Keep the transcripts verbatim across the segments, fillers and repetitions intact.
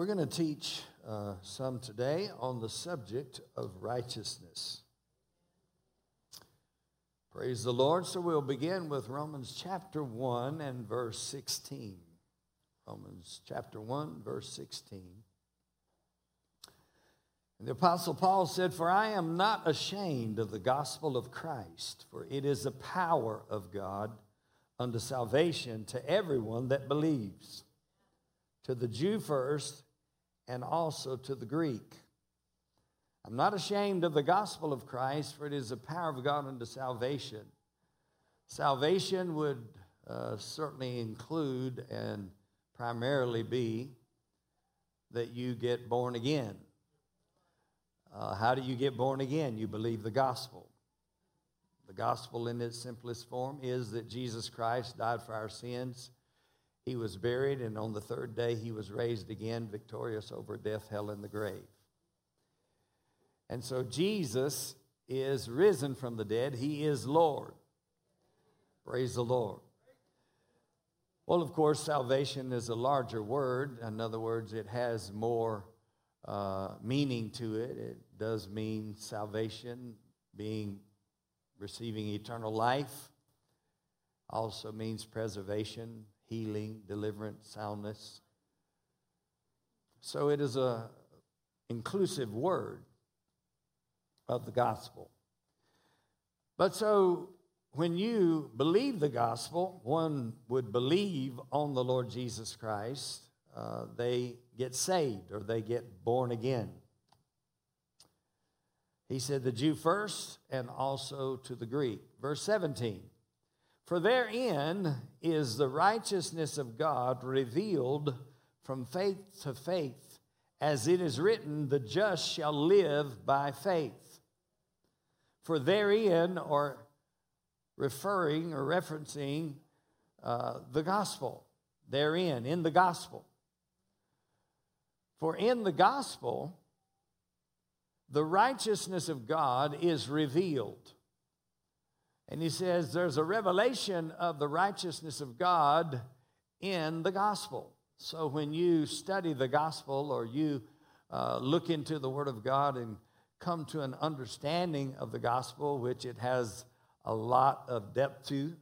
We're going to teach uh, some today on the subject of righteousness. Praise the Lord. So we'll begin with Romans chapter one and verse sixteen. Romans chapter one, verse sixteen. And the Apostle Paul said, "For I am not ashamed of the gospel of Christ, for it is the power of God unto salvation to everyone that believes, to the Jew first, and also to the Greek. I'm not ashamed of the gospel of Christ, for it is the power of God unto salvation." Salvation would uh, certainly include and primarily be that you get born again. Uh, how do you get born again? You believe the gospel. The gospel in its simplest form is that Jesus Christ died for our sins. He was buried, and on the third day he was raised again, victorious over death, hell, and the grave. And so Jesus is risen from the dead. He is Lord. Praise the Lord. Well, of course, salvation is a larger word. In other words, it has more uh, meaning to it. It does mean salvation, being receiving eternal life. Also means preservation, healing, deliverance, soundness. So it is an inclusive word of the gospel. But so when you believe the gospel, one would believe on the Lord Jesus Christ, uh, they get saved or they get born again. He said the Jew first and also to the Greek. Verse seventeen. "For therein is the righteousness of God revealed from faith to faith, as it is written, the just shall live by faith." For therein, or referring or referencing uh, the gospel, therein, in the gospel. For in the gospel, the righteousness of God is revealed. And he says there's a revelation of the righteousness of God in the gospel. So when you study the gospel or you uh, look into the Word of God and come to an understanding of the gospel, which it has a lot of depth to,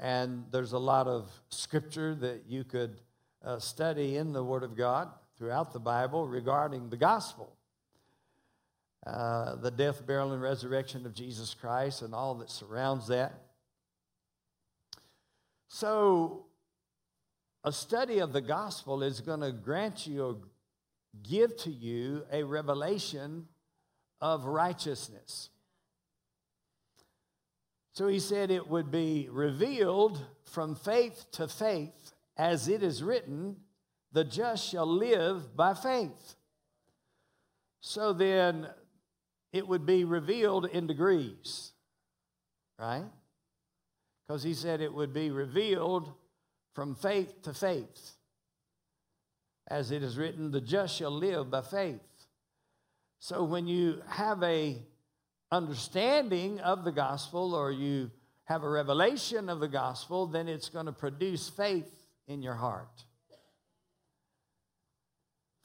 and there's a lot of scripture that you could uh, study in the Word of God throughout the Bible regarding the gospel. Uh, the death, burial, and resurrection of Jesus Christ and all that surrounds that. So a study of the gospel is going to grant you or give to you a revelation of righteousness. So he said it would be revealed from faith to faith, as it is written, the just shall live by faith. So then, it would be revealed in degrees, right? Because he said it would be revealed from faith to faith. As it is written, the just shall live by faith. So when you have a understanding of the gospel or you have a revelation of the gospel, then it's going to produce faith in your heart.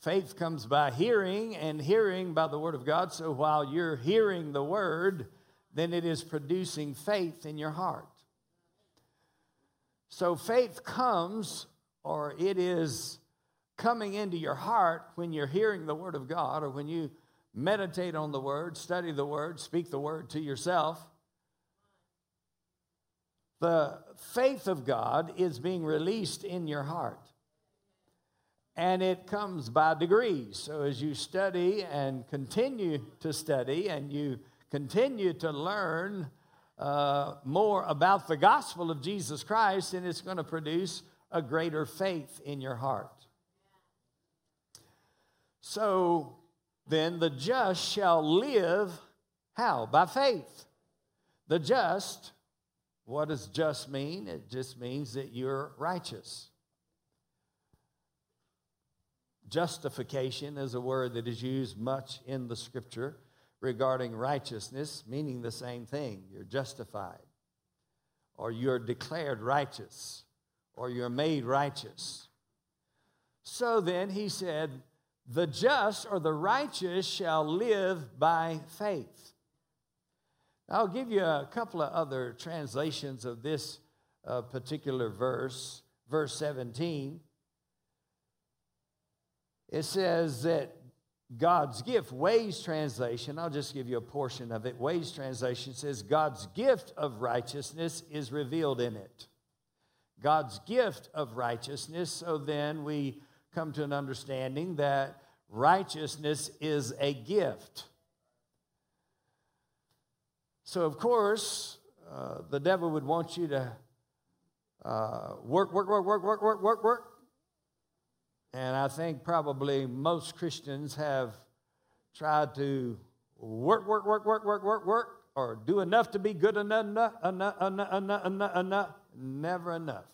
Faith comes by hearing, and hearing by the Word of God. So while you're hearing the Word, then it is producing faith in your heart. So faith comes, or it is coming into your heart when you're hearing the Word of God, or when you meditate on the Word, study the Word, speak the Word to yourself. The faith of God is being released in your heart. And it comes by degrees. So as you study and continue to study and you continue to learn uh, more about the gospel of Jesus Christ, then it's going to produce a greater faith in your heart. So then the just shall live, how? By faith. The just, what does just mean? It just means that you're righteous. Justification is a word that is used much in the scripture regarding righteousness, meaning the same thing. You're justified, or you're declared righteous, or you're made righteous. So then, he said, the just or the righteous shall live by faith. I'll give you a couple of other translations of this uh, particular verse, verse seventeen. It says that God's gift, Way's translation, I'll just give you a portion of it. Way's translation says, God's gift of righteousness is revealed in it. God's gift of righteousness. So then we come to an understanding that righteousness is a gift. So, of course, uh, the devil would want you to uh, work, work, work, work, work, work, work, work. And I think probably most Christians have tried to work, work, work, work, work, work, work, or do enough to be good enough, enough, enough, enough, enough, enough, enough, never enough.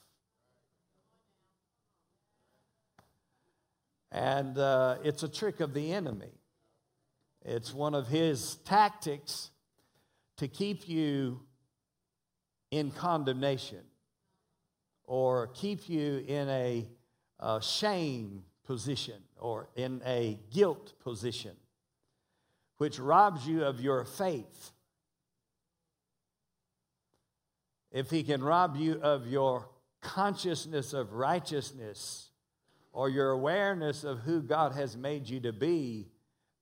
And uh, it's a trick of the enemy. It's one of his tactics to keep you in condemnation or keep you in a, a shame position or in a guilt position, which robs you of your faith. If he can rob you of your consciousness of righteousness or your awareness of who God has made you to be,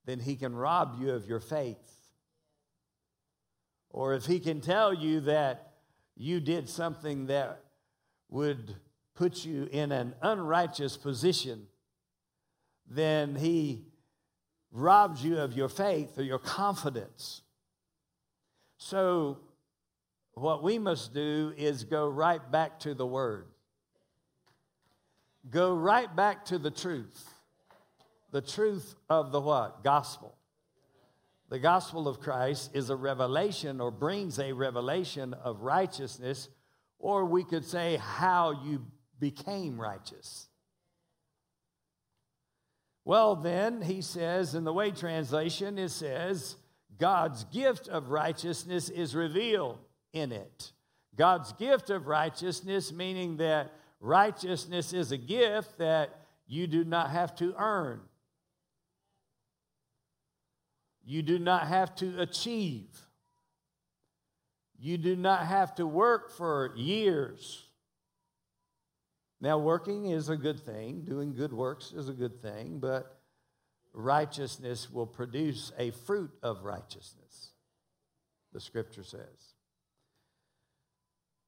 then he can rob you of your faith. Or if he can tell you that you did something that would put you in an unrighteous position, then he robs you of your faith or your confidence. So what we must do is go right back to the Word. Go right back to the truth. The truth of the what? Gospel. The gospel of Christ is a revelation or brings a revelation of righteousness, or we could say how you became righteous. Well, then, he says, in the Way translation, it says, God's gift of righteousness is revealed in it. God's gift of righteousness, meaning that righteousness is a gift that you do not have to earn. You do not have to achieve. You do not have to work for years. Now, working is a good thing. Doing good works is a good thing. But righteousness will produce a fruit of righteousness, the Scripture says.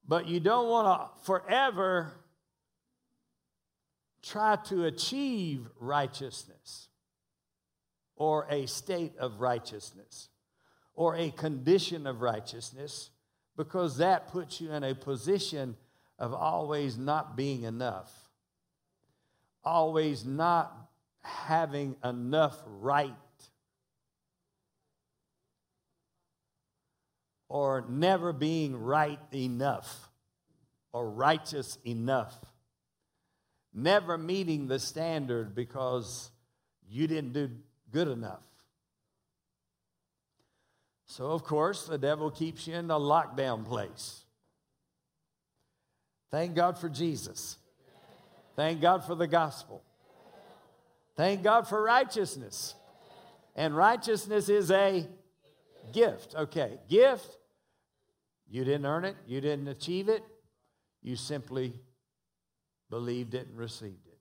But you don't want to forever try to achieve righteousness, or a state of righteousness, or a condition of righteousness, because that puts you in a position of always not being enough, always not having enough right, or never being right enough, or righteous enough, never meeting the standard because you didn't do good enough. So, of course, the devil keeps you in the lockdown place. Thank God for Jesus. Thank God for the gospel. Thank God for righteousness. And righteousness is a gift. Okay, gift. You didn't earn it. You didn't achieve it. You simply believed it and received it.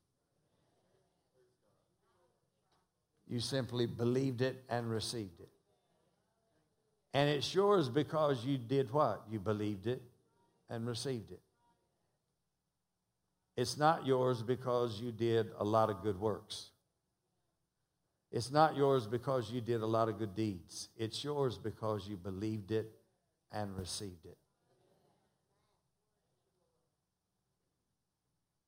You simply believed it and received it. And it's yours because you did what? You believed it and received it. It's not yours because you did a lot of good works. It's not yours because you did a lot of good deeds. It's yours because you believed it and received it.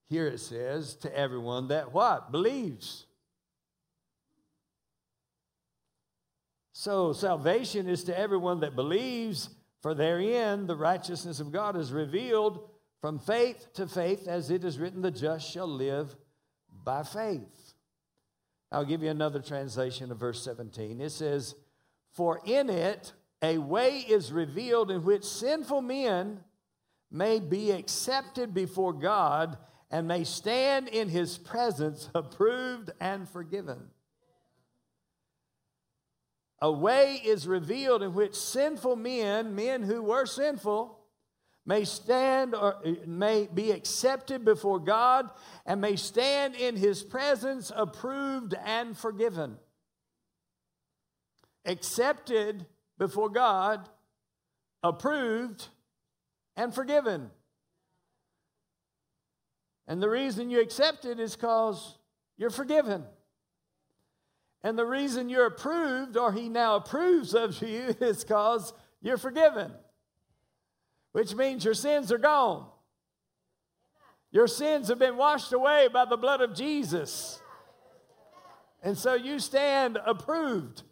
Here it says, to everyone that what? Believes. So salvation is to everyone that believes, for therein the righteousness of God is revealed from faith to faith, as it is written, the just shall live by faith. I'll give you another translation of verse seventeen. It says, for in it a way is revealed in which sinful men may be accepted before God and may stand in his presence approved and forgiven. A way is revealed in which sinful men, men who were sinful, may stand or may be accepted before God and may stand in his presence approved and forgiven. Accepted before God, approved and forgiven. And the reason you accept it is because you're forgiven. And the reason you're approved, or he now approves of you, is because you're forgiven. Which means your sins are gone. Your sins have been washed away by the blood of Jesus. And so you stand approved.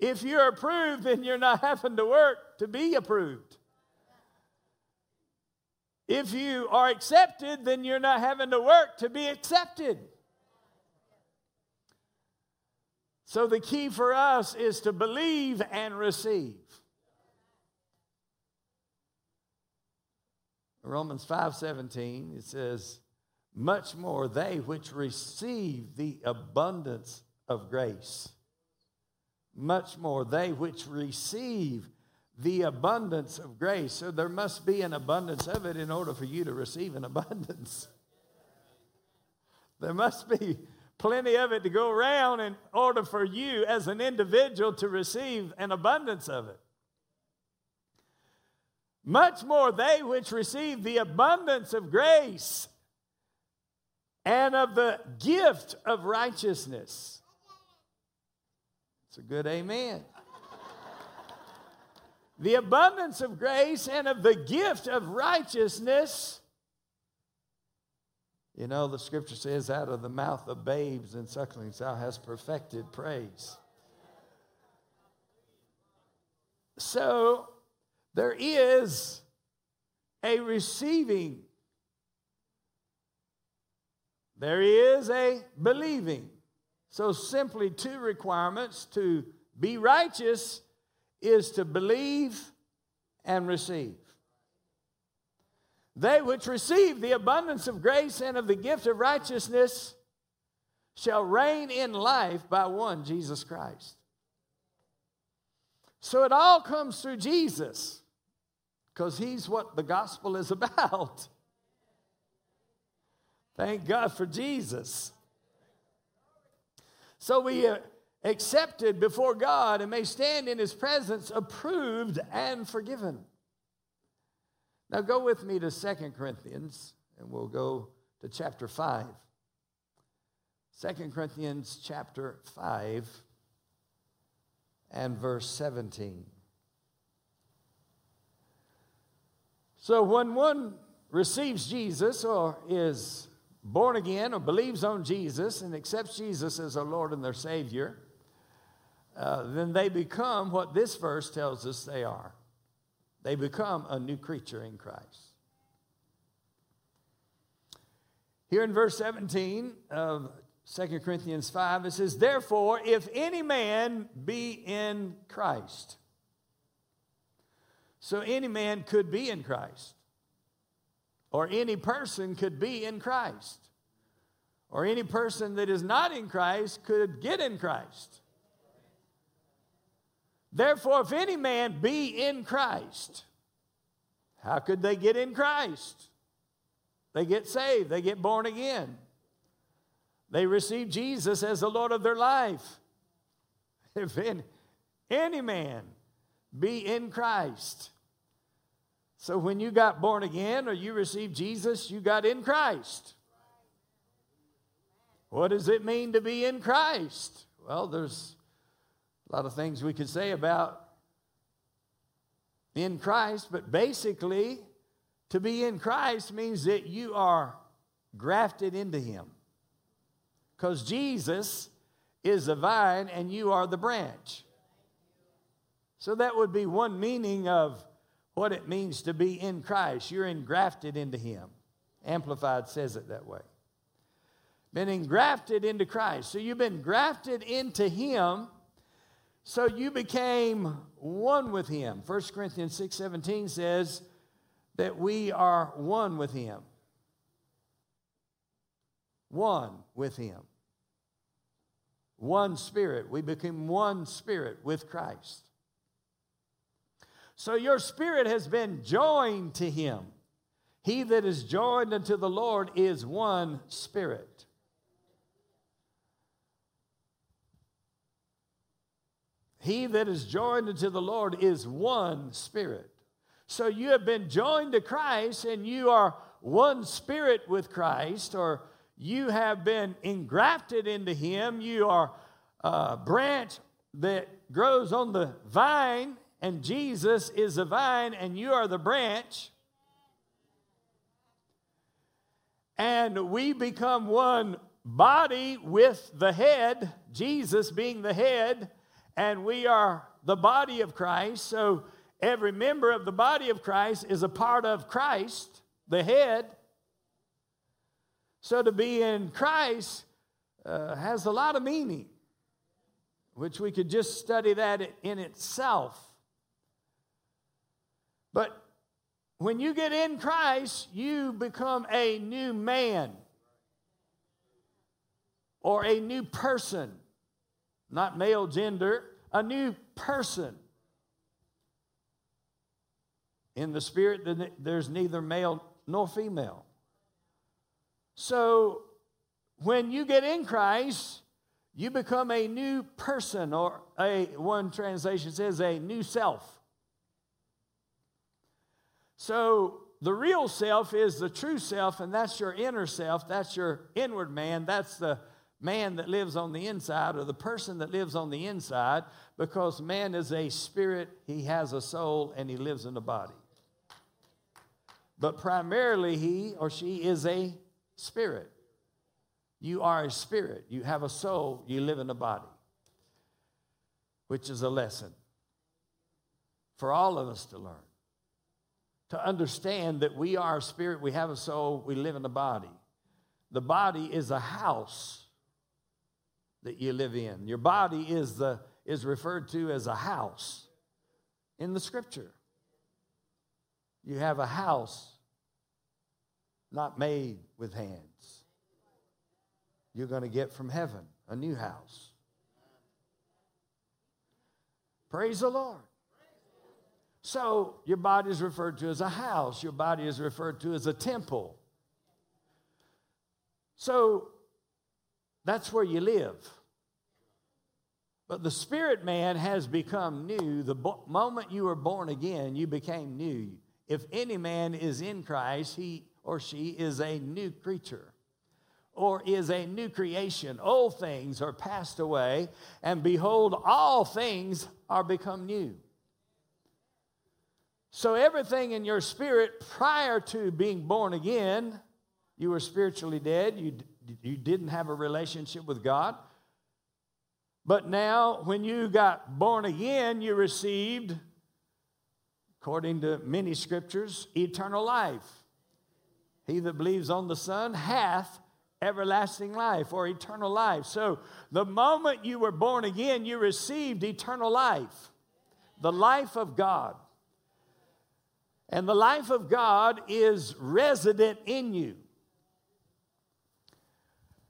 If you're approved, then you're not having to work to be approved. If you are accepted, then you're not having to work to be accepted. So the key for us is to believe and receive. Romans five seventeen, it says, much more they which receive the abundance of grace. Much more they which receive the abundance of grace. So there must be an abundance of it in order for you to receive an abundance. There must be plenty of it to go around in order for you as an individual to receive an abundance of it. Much more they which receive the abundance of grace and of the gift of righteousness. It's a good amen. The abundance of grace and of the gift of righteousness. You know, the scripture says, out of the mouth of babes and sucklings thou hast perfected praise. So there is a receiving. There is a believing. So simply two requirements to be righteous is to believe and receive. They which receive the abundance of grace and of the gift of righteousness shall reign in life by one, Jesus Christ. So it all comes through Jesus, because he's what the gospel is about. Thank God for Jesus. So we are accepted before God and may stand in his presence, approved and forgiven. Now go with me to Second Corinthians, and we'll go to chapter five. Second Corinthians chapter five and verse seventeen. So when one receives Jesus or is born again or believes on Jesus and accepts Jesus as their Lord and their Savior, uh, then they become what this verse tells us they are. They become a new creature in Christ. Here in verse seventeen of Second Corinthians five, it says, therefore, if any man be in Christ. So any man could be in Christ. Or any person could be in Christ. Or any person that is not in Christ could get in Christ. Therefore, if any man be in Christ, how could they get in Christ? They get saved. They get born again. They receive Jesus as the Lord of their life. If any, any man be in Christ. So when you got born again or you received Jesus, you got in Christ. What does it mean to be in Christ? Well, there's a lot of things we could say about in Christ, but basically, to be in Christ means that you are grafted into him. Because Jesus is the vine and you are the branch. So that would be one meaning of what it means to be in Christ. You're engrafted into him. Amplified says it that way. Been engrafted into Christ. So you've been grafted into him. So you became one with him. First Corinthians six seventeen says that we are one with him. one with him. One spirit. We became one spirit with Christ. So your spirit has been joined to him. He that is joined unto the Lord is one spirit. He that is joined unto the Lord is one spirit. So you have been joined to Christ and you are one spirit with Christ, or you have been engrafted into him. You are a branch that grows on the vine, and Jesus is the vine and you are the branch. And we become one body with the head, Jesus being the head, and we are the body of Christ. So every member of the body of Christ is a part of Christ, the head. So to be in Christ uh, has a lot of meaning, which we could just study that in itself. But when you get in Christ, you become a new man or a new person, not male gender, a new person. In the spirit, there's neither male nor female. So when you get in Christ, you become a new person, or a one translation says a new self. So the real self is the true self, and that's your inner self. That's your inward man. That's the man that lives on the inside, or the person that lives on the inside, because man is a spirit, he has a soul, and he lives in a body. But primarily he or she is a spirit. You are a spirit. You have a soul. You live in a body, which is a lesson for all of us to learn, to understand that we are a spirit. We have a soul. We live in a body. The body is a house that you live in. Your body is the is referred to as a house in the scripture. You have a house not made with hands. You're going to get from heaven a new house. Praise the Lord. So your body is referred to as a house. Your body is referred to as a temple. So that's where you live. But the spirit man has become new. The bo- moment you were born again, you became new. If any man is in Christ, he or she is a new creature, or is a new creation. Old things are passed away, and behold, all things are become new. So everything in your spirit prior to being born again, you were spiritually dead. You, you didn't have a relationship with God. But now, when you got born again, you received, according to many scriptures, eternal life. He that believes on the Son hath everlasting life, or eternal life. So the moment you were born again, you received eternal life, the life of God. And the life of God is resident in you.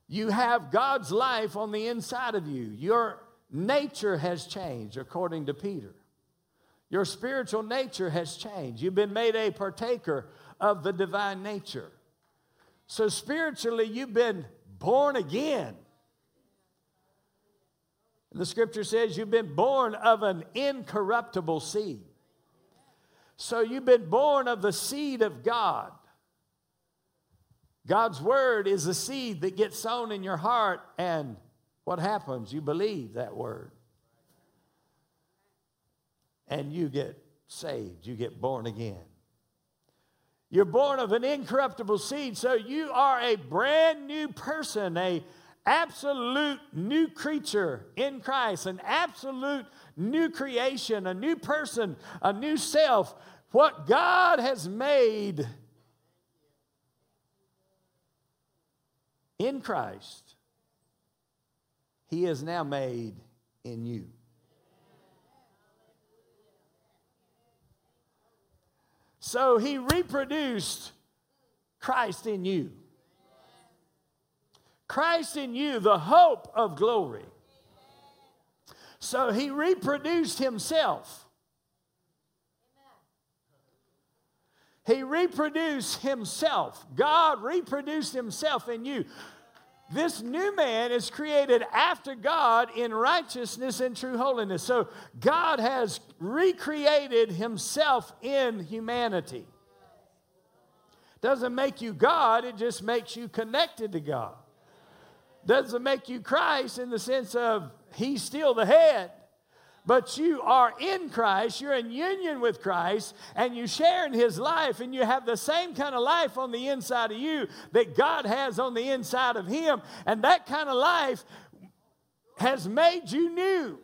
You have God's life on the inside of you. Your nature has changed, according to Peter. Your spiritual nature has changed. You've been made a partaker of the divine nature. So spiritually, you've been born again. And the scripture says you've been born of an incorruptible seed. So you've been born of the seed of God. God's word is a seed that gets sown in your heart, and what happens? You believe that word. And you get saved. You get born again. You're born of an incorruptible seed, so you are a brand new person, an absolute new creature in Christ, an absolute new creation, a new person, a new self. What God has made in Christ, He is now made in you. So He reproduced Christ in you. Christ in you, the hope of glory. So he reproduced himself. He reproduced himself. God reproduced himself in you. This new man is created after God in righteousness and true holiness. So God has recreated himself in humanity. Doesn't make you God, it just makes you connected to God. Doesn't make you Christ in the sense of he's still the head. But you are in Christ, you're in union with Christ, and you share in his life, and you have the same kind of life on the inside of you that God has on the inside of him. And that kind of life has made you new.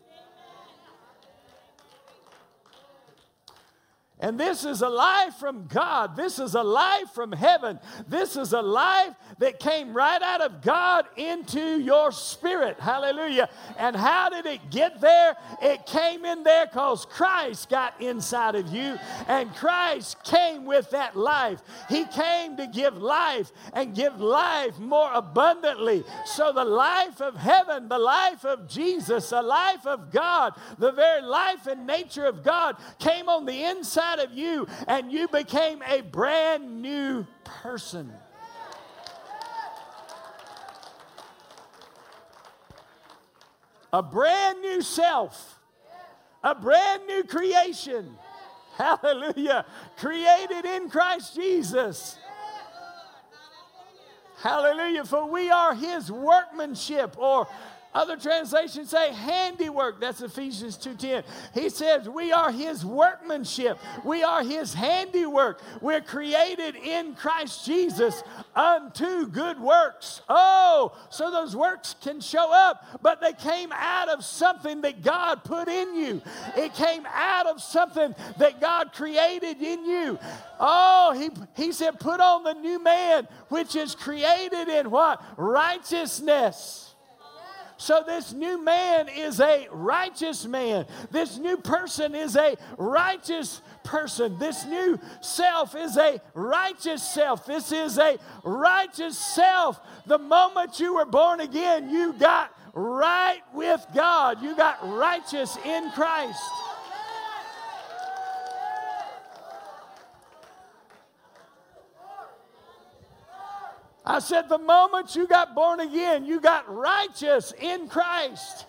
And this is a life from God. This is a life from heaven. This is a life that came right out of God into your spirit. Hallelujah. And how did it get there? It came in there because Christ got inside of you. And Christ came with that life. He came to give life and give life more abundantly. So the life of heaven, the life of Jesus, the life of God, the very life and nature of God came on the inside of you, and you became a brand new person. A brand new self. A brand new creation. Hallelujah. Created in Christ Jesus. Hallelujah. For we are his workmanship, or other translations say handiwork. That's Ephesians two ten. He says we are his workmanship. We are his handiwork. We're created in Christ Jesus unto good works. Oh, so those works can show up, but they came out of something that God put in you. It came out of something that God created in you. Oh, he, he said put on the new man, which is created in what? Righteousness. So this new man is a righteous man. This new person is a righteous person. This new self is a righteous self. This is a righteous self. The moment you were born again, you got right with God. You got righteous in Christ. I said, the moment you got born again, you got righteous in Christ.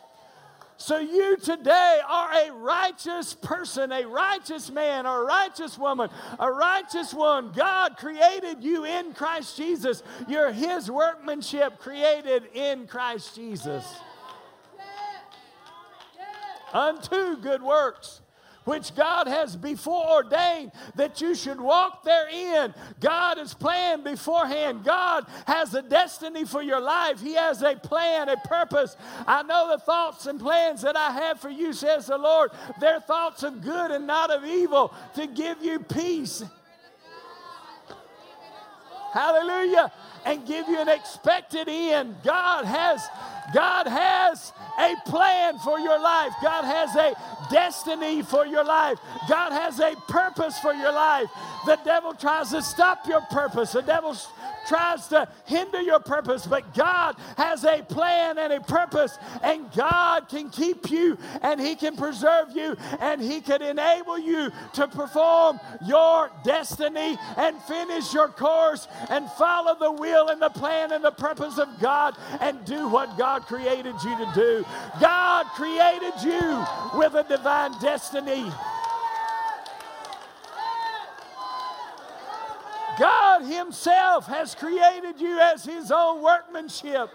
So you today are a righteous person, a righteous man, a righteous woman, a righteous one. God created you in Christ Jesus. You're his workmanship created in Christ Jesus. Unto good works, which God has before ordained that you should walk therein. God has planned beforehand. God has a destiny for your life. He has a plan, a purpose. I know the thoughts and plans that I have for you, says the Lord. They're thoughts of good and not of evil, to give you peace. Hallelujah. And give you an expected end. God has, God has a plan for your life. God has a destiny for your life. God has a purpose for your life. The devil tries to stop your purpose. The devil tries to hinder your purpose. But God has a plan and a purpose. And God can keep you. And he can preserve you. And he can enable you to perform your destiny and finish your course and follow the will and the plan and the purpose of God and do what God created you to do. God created you with a divine destiny. God himself has created you as his own workmanship,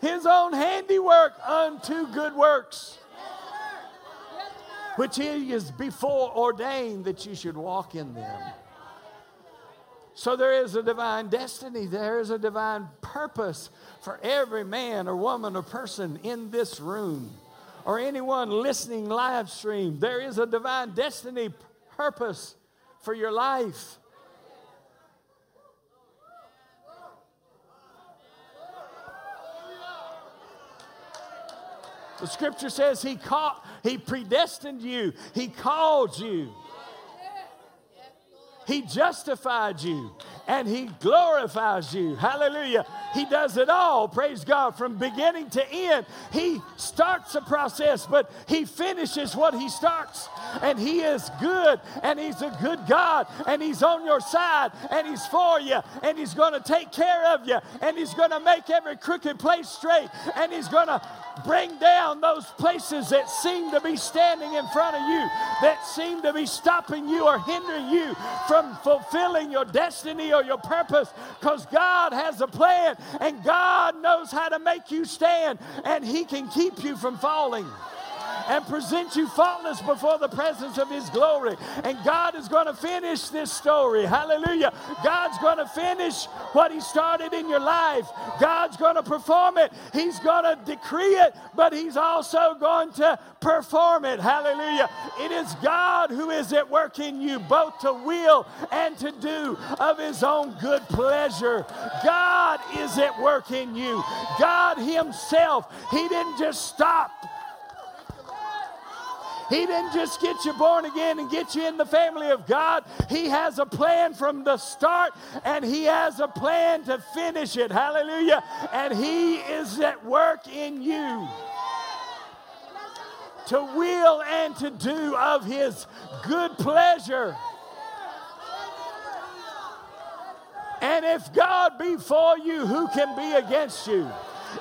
his own handiwork unto good works, which he is before ordained that you should walk in them. So there is a divine destiny. There is a divine purpose for every man or woman or person in this room or anyone listening live stream. There is a divine destiny purpose for your life. The scripture says he called, he predestined you. He called you. He justified you, and he glorifies you. Hallelujah. He does it all, praise God, from beginning to end. He starts the process, but He finishes what He starts. And He is good, and He's a good God, and He's on your side, and He's for you, and He's going to take care of you, and He's going to make every crooked place straight, and He's going to bring down those places that seem to be standing in front of you, that seem to be stopping you or hindering you from fulfilling your destiny or your purpose, because God has a plan, and God knows how to make you stand, and He can keep you from falling and present you faultless before the presence of His glory. And God is going to finish this story. Hallelujah. God's going to finish what He started in your life. God's going to perform it. He's going to decree it, but He's also going to perform it. Hallelujah. It is God who is at work in you, both to will and to do of His own good pleasure. God is at work in you. God Himself, He didn't just stop. He didn't just get you born again and get you in the family of God. He has a plan from the start, and He has a plan to finish it. Hallelujah. And He is at work in you to will and to do of His good pleasure. And if God be for you, who can be against you?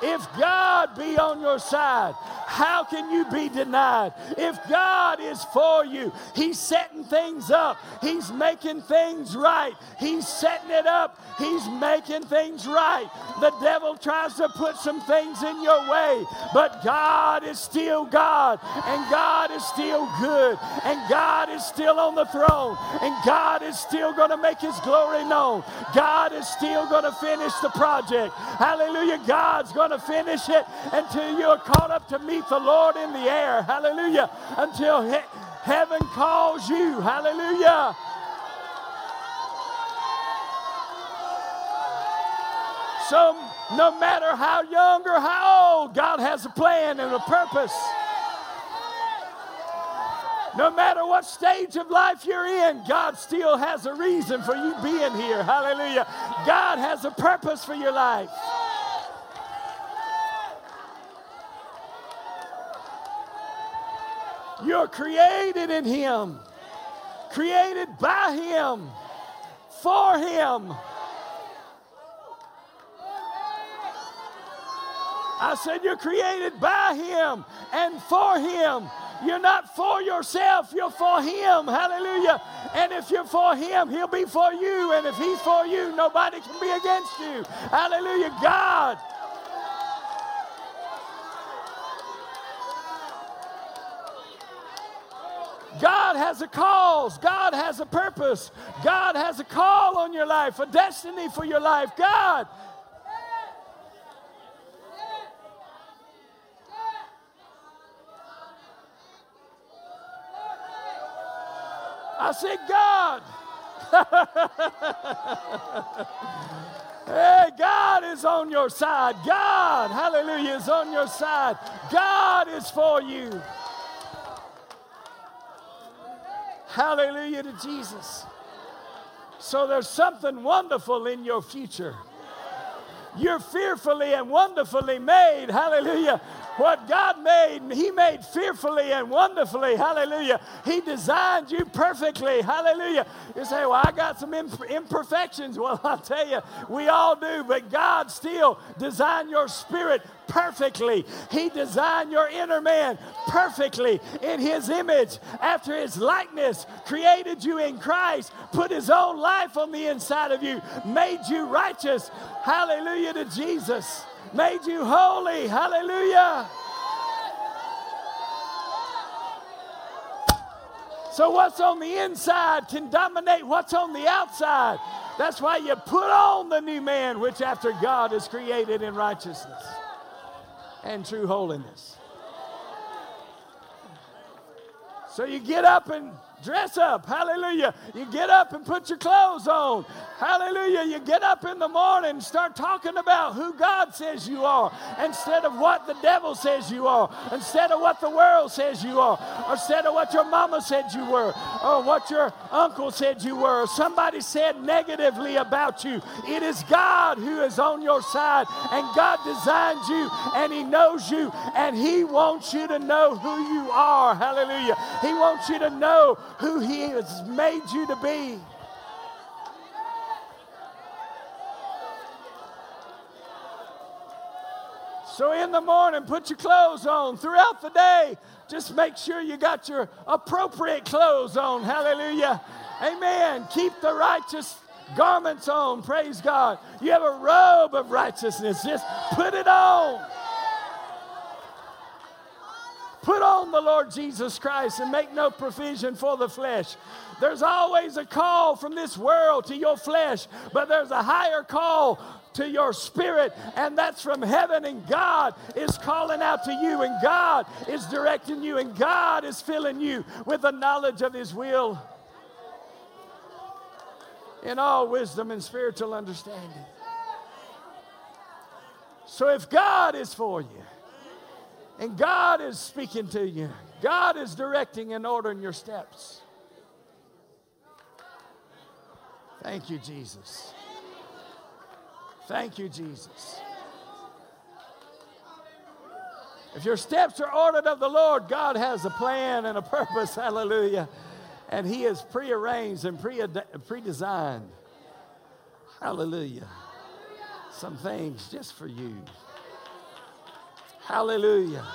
If God be on your side, how can you be denied? If God is for you, He's setting things up. He's making things right. He's setting it up. He's making things right. The devil tries to put some things in your way, but God is still God, and God is still good, and God is still on the throne, and God is still going to make His glory known. God is still going to finish the project. Hallelujah. God's going going to finish it until you are caught up to meet the Lord in the air. Hallelujah. Until he- heaven calls you. Hallelujah. So no matter how young or how old, God has a plan and a purpose. No matter what stage of life you're in, God still has a reason for you being here. Hallelujah. God has a purpose for your life. You're created in Him, created by Him, for Him. I said you're created by Him and for Him. You're not for yourself, you're for Him. Hallelujah. And if you're for Him, He'll be for you. And if He's for you, nobody can be against you. Hallelujah. God. God has a cause. God has a purpose. God has a call on your life, a destiny for your life. God. I said, God. Hey, God is on your side. God, hallelujah, is on your side. God is for you. Hallelujah to Jesus. So there's something wonderful in your future. You're fearfully and wonderfully made. Hallelujah. What God made, He made fearfully and wonderfully. Hallelujah. He designed you perfectly. Hallelujah. You say, well, I got some imperfections. Well, I'll tell you, we all do, but God still designed your spirit perfectly. He designed your inner man perfectly in His image, after His likeness, created you in Christ, put His own life on the inside of you, made you righteous. Hallelujah to Jesus. Made you holy. Hallelujah. So what's on the inside can dominate what's on the outside. That's why you put on the new man, which after God is created in righteousness and true holiness. So you get up and Dress up. Hallelujah. You get up and put your clothes on. Hallelujah. You get up in the morning and start talking about who God says you are instead of what the devil says you are, instead of what the world says you are, or instead of what your mama said you were, or what your uncle said you were, or somebody said negatively about you. It is God who is on your side, and God designed you, and He knows you, and He wants you to know who you are. Hallelujah. He wants you to know who He has made you to be. So in the morning, put your clothes on. Throughout the day, just make sure you got your appropriate clothes on. Hallelujah. Amen. Keep the righteous garments on. Praise God. You have a robe of righteousness. Just put it on. Put on the Lord Jesus Christ and make no provision for the flesh. There's always a call from this world to your flesh, but there's a higher call to your spirit, and that's from heaven, and God is calling out to you, and God is directing you, and God is filling you with the knowledge of His will in all wisdom and spiritual understanding. So if God is for you, and God is speaking to you, God is directing and ordering your steps. Thank you, Jesus. Thank you, Jesus. If your steps are ordered of the Lord, God has a plan and a purpose. Hallelujah. And He is prearranged and pre-designed. Hallelujah. Some things just for you. Hallelujah.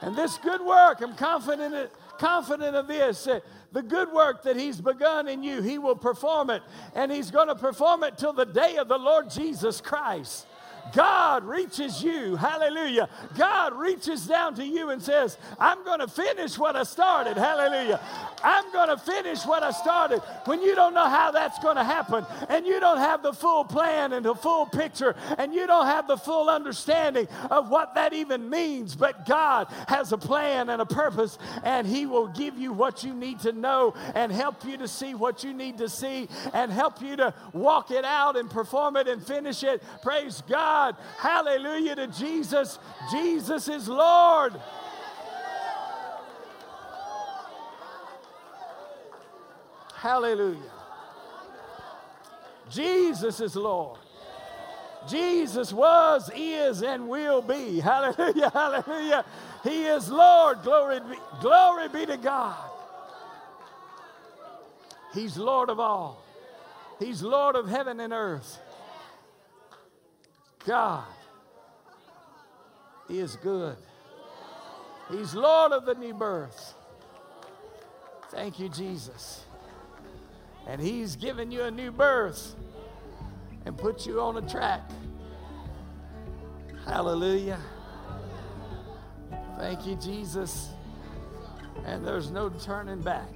And this good work, I'm confident, confident of this, that the good work that He's begun in you, He will perform it. And He's going to perform it till the day of the Lord Jesus Christ. God reaches you. Hallelujah. God reaches down to you and says, I'm going to finish what I started. Hallelujah. I'm going to finish what I started. When you don't know how that's going to happen, and you don't have the full plan and the full picture, and you don't have the full understanding of what that even means, but God has a plan and a purpose, and He will give you what you need to know and help you to see what you need to see and help you to walk it out and perform it and finish it. Praise God. God. Hallelujah to Jesus. Jesus is Lord. Hallelujah. Jesus is Lord. Jesus was, is, and will be. Hallelujah. Hallelujah. He is Lord. Glory be, glory be to God. He's Lord of all. He's Lord of heaven and earth. God is good. He's Lord of the new birth. Thank you, Jesus. And He's given you a new birth and put you on a track. Hallelujah. Thank you, Jesus. And there's no turning back.